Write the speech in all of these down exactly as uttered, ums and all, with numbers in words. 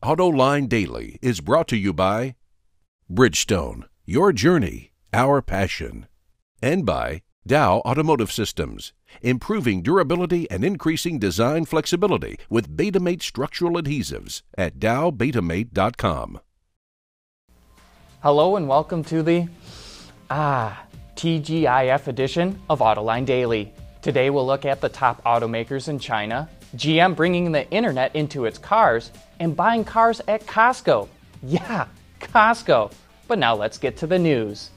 AutoLine Daily is brought to you by Bridgestone, your journey, our passion, and by Dow Automotive Systems, improving durability and increasing design flexibility with Betamate structural adhesives at Dow Betamate dot com. Hello and welcome to the ah T G I F edition of AutoLine Daily. Today we'll look at the top automakers in China, G M bringing the internet into its cars, and buying cars at Costco. Yeah, Costco. But now let's get to the news.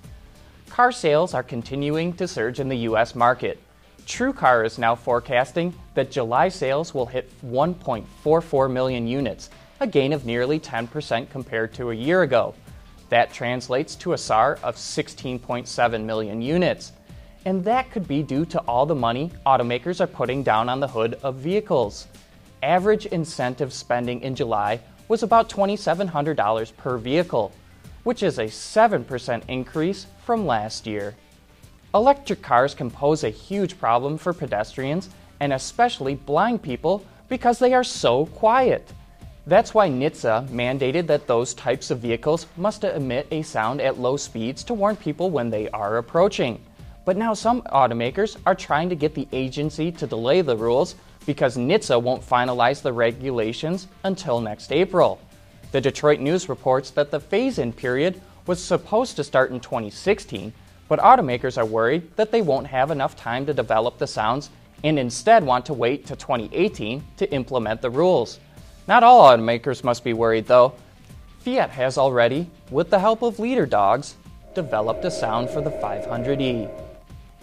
Car sales are continuing to surge in the U S market. TrueCar is now forecasting that July sales will hit one point four four million units, a gain of nearly ten percent compared to a year ago. That translates to a S A R of sixteen point seven million units. And that could be due to all the money automakers are putting down on the hood of vehicles. Average incentive spending in July was about twenty-seven hundred dollars per vehicle, which is a seven percent increase from last year. Electric cars can pose a huge problem for pedestrians and especially blind people because they are so quiet. That's why N H T S A mandated that those types of vehicles must emit a sound at low speeds to warn people when they are approaching. But now some automakers are trying to get the agency to delay the rules because N H T S A won't finalize the regulations until next April. The Detroit News reports that the phase-in period was supposed to start in twenty sixteen, but automakers are worried that they won't have enough time to develop the sounds and instead want to wait to twenty eighteen to implement the rules. Not all automakers must be worried though. Fiat has already, with the help of Leader Dogs, developed a sound for the five hundred E.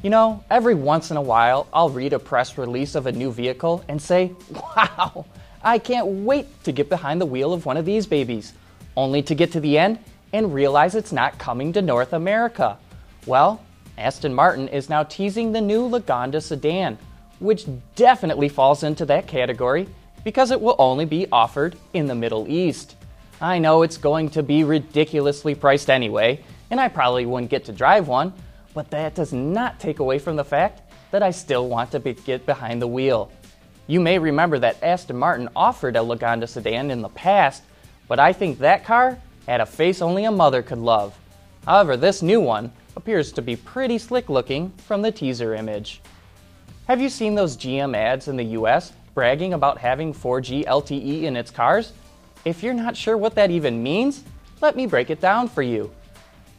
You know, every once in a while, I'll read a press release of a new vehicle and say, wow, I can't wait to get behind the wheel of one of these babies, only to get to the end and realize it's not coming to North America. Well, Aston Martin is now teasing the new Lagonda sedan, which definitely falls into that category because it will only be offered in the Middle East. I know it's going to be ridiculously priced anyway, and I probably wouldn't get to drive one, but that does not take away from the fact that I still want to be get behind the wheel. You may remember that Aston Martin offered a Lagonda sedan in the past, but I think that car had a face only a mother could love. However, this new one appears to be pretty slick looking from the teaser image. Have you seen those G M ads in the U S bragging about having four G L T E in its cars? If you're not sure what that even means, let me break it down for you.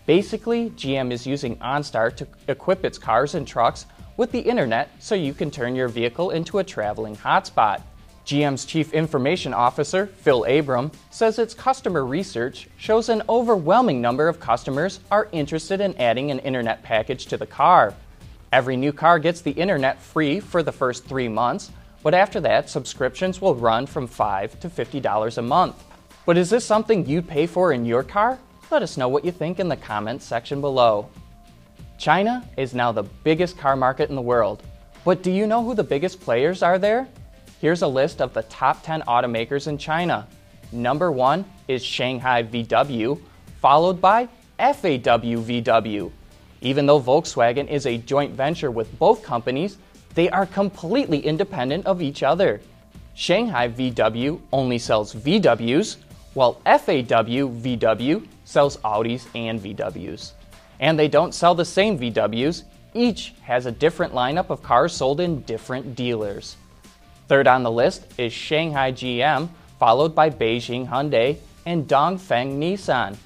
Basically, G M is using OnStar to equip its cars and trucks with the internet so you can turn your vehicle into a traveling hotspot. G M's chief information officer, Phil Abram, says its customer research shows an overwhelming number of customers are interested in adding an internet package to the car. Every new car gets the internet free for the first three months, but after that, subscriptions will run from five dollars to fifty dollars a month. But is this something you'd pay for in your car? Let us know what you think in the comments section below. China is now the biggest car market in the world, but do you know who the biggest players are there? Here's a list of the top ten automakers in China. Number one is Shanghai V W, followed by F A W V W. Even though Volkswagen is a joint venture with both companies, they are completely independent of each other. Shanghai V W only sells V Ws, while F A W V W sells Audis and V Ws. And they don't sell the same V Ws, each has a different lineup of cars sold in different dealers. Third on the list is Shanghai G M, followed by Beijing Hyundai and Dongfeng Nissan.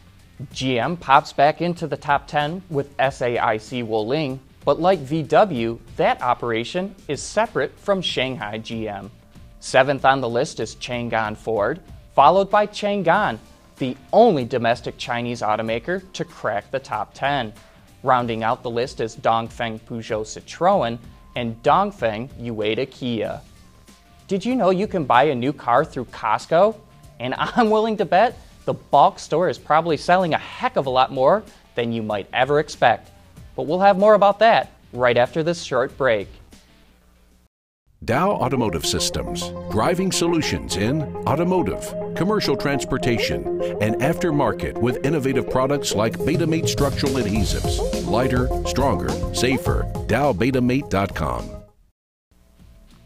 G M pops back into the top ten with S A I C Wuling, but like V W, that operation is separate from Shanghai G M. Seventh on the list is Chang'an Ford, followed by Chang'an, the only domestic Chinese automaker to crack the top ten. Rounding out the list is Dongfeng Peugeot Citroën and Dongfeng Yueda Kia. Did you know you can buy a new car through Costco? And I'm willing to bet the bulk store is probably selling a heck of a lot more than you might ever expect. But we'll have more about that right after this short break. Dow Automotive Systems, driving solutions in automotive, commercial transportation, and aftermarket with innovative products like Betamate structural adhesives. Lighter, stronger, safer. Dow Betamate dot com.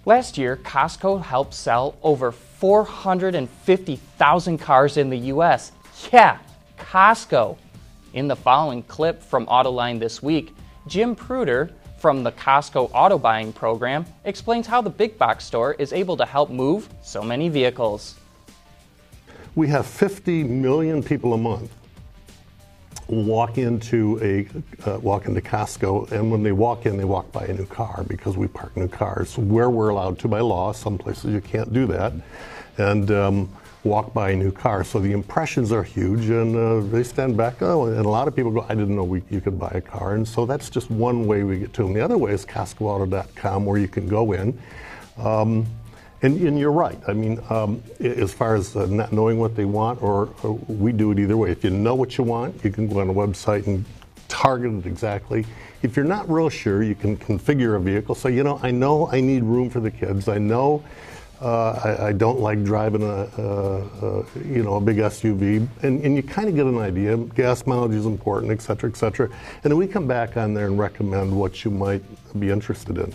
Last year, Costco helped sell over four hundred fifty thousand cars in the U S. Yeah, Costco. In the following clip from Autoline this week, Jim Pruder from the Costco Auto Buying Program explains how the big box store is able to help move so many vehicles. We have fifty million people a month walk into a uh, walk into Costco, and when they walk in, they walk by a new car because we park new cars where we're allowed to by law. Some places you can't do that, and um, walk by a new car. So the impressions are huge, and uh, they stand back. Oh, and a lot of people go, "I didn't know we, you could buy a car." And so that's just one way we get to them. The other way is Casco Auto dot com, where you can go in. Um, And, and you're right. I mean, um, as far as uh, not knowing what they want, or, or we do it either way. If you know what you want, you can go on a website and target it exactly. If you're not real sure, you can configure a vehicle. So, you know, I know I need room for the kids. I know uh, I, I don't like driving a, a, a, you know, a big S U V. And, and you kind of get an idea. Gas mileage is important, et cetera, et cetera. And then we come back on there and recommend what you might be interested in.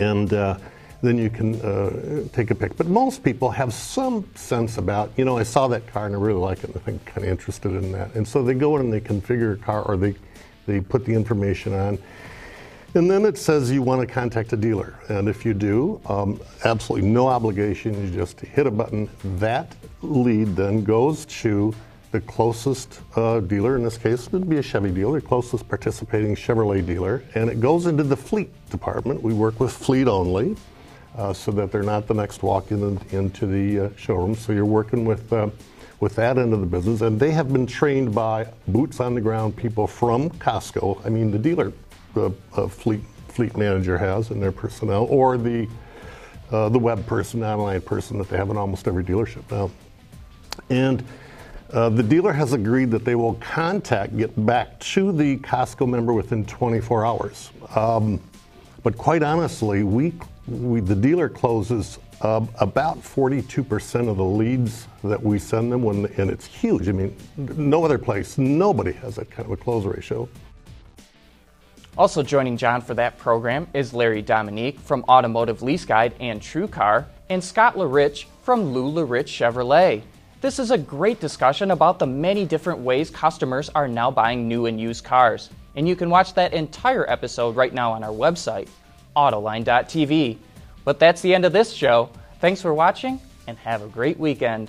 And Uh, then you can uh, take a pick. But most people have some sense about, you know, I saw that car and I really like it, and I think I'm kind of interested in that. And so they go in and they configure a car, or they, they put the information on. And then it says you want to contact a dealer. And if you do, um, absolutely no obligation, you just hit a button. That lead then goes to the closest uh, dealer. In this case, it would be a Chevy dealer, closest participating Chevrolet dealer. And it goes into the fleet department. We work with fleet only. Uh, so that they're not the next walk in, into the uh, showroom. So you're working with uh, with that end of the business, and they have been trained by boots on the ground people from Costco. I mean, the dealer uh, uh, fleet fleet manager has in their personnel, or the uh, the web person, online person that they have in almost every dealership now. And uh, the dealer has agreed that they will contact, get back to the Costco member within twenty-four hours. Um, but quite honestly, we. We, the dealer closes uh, about forty-two percent of the leads that we send them, when, and it's huge. I mean, no other place, nobody has that kind of a close ratio. Also joining John for that program is Larry Dominique from Automotive Lease Guide and TrueCar, and Scott LaRich from Lou LaRich Chevrolet. This is a great discussion about the many different ways customers are now buying new and used cars, and you can watch that entire episode right now on our website, Autoline dot T V. But that's the end of this show. Thanks for watching, and have a great weekend.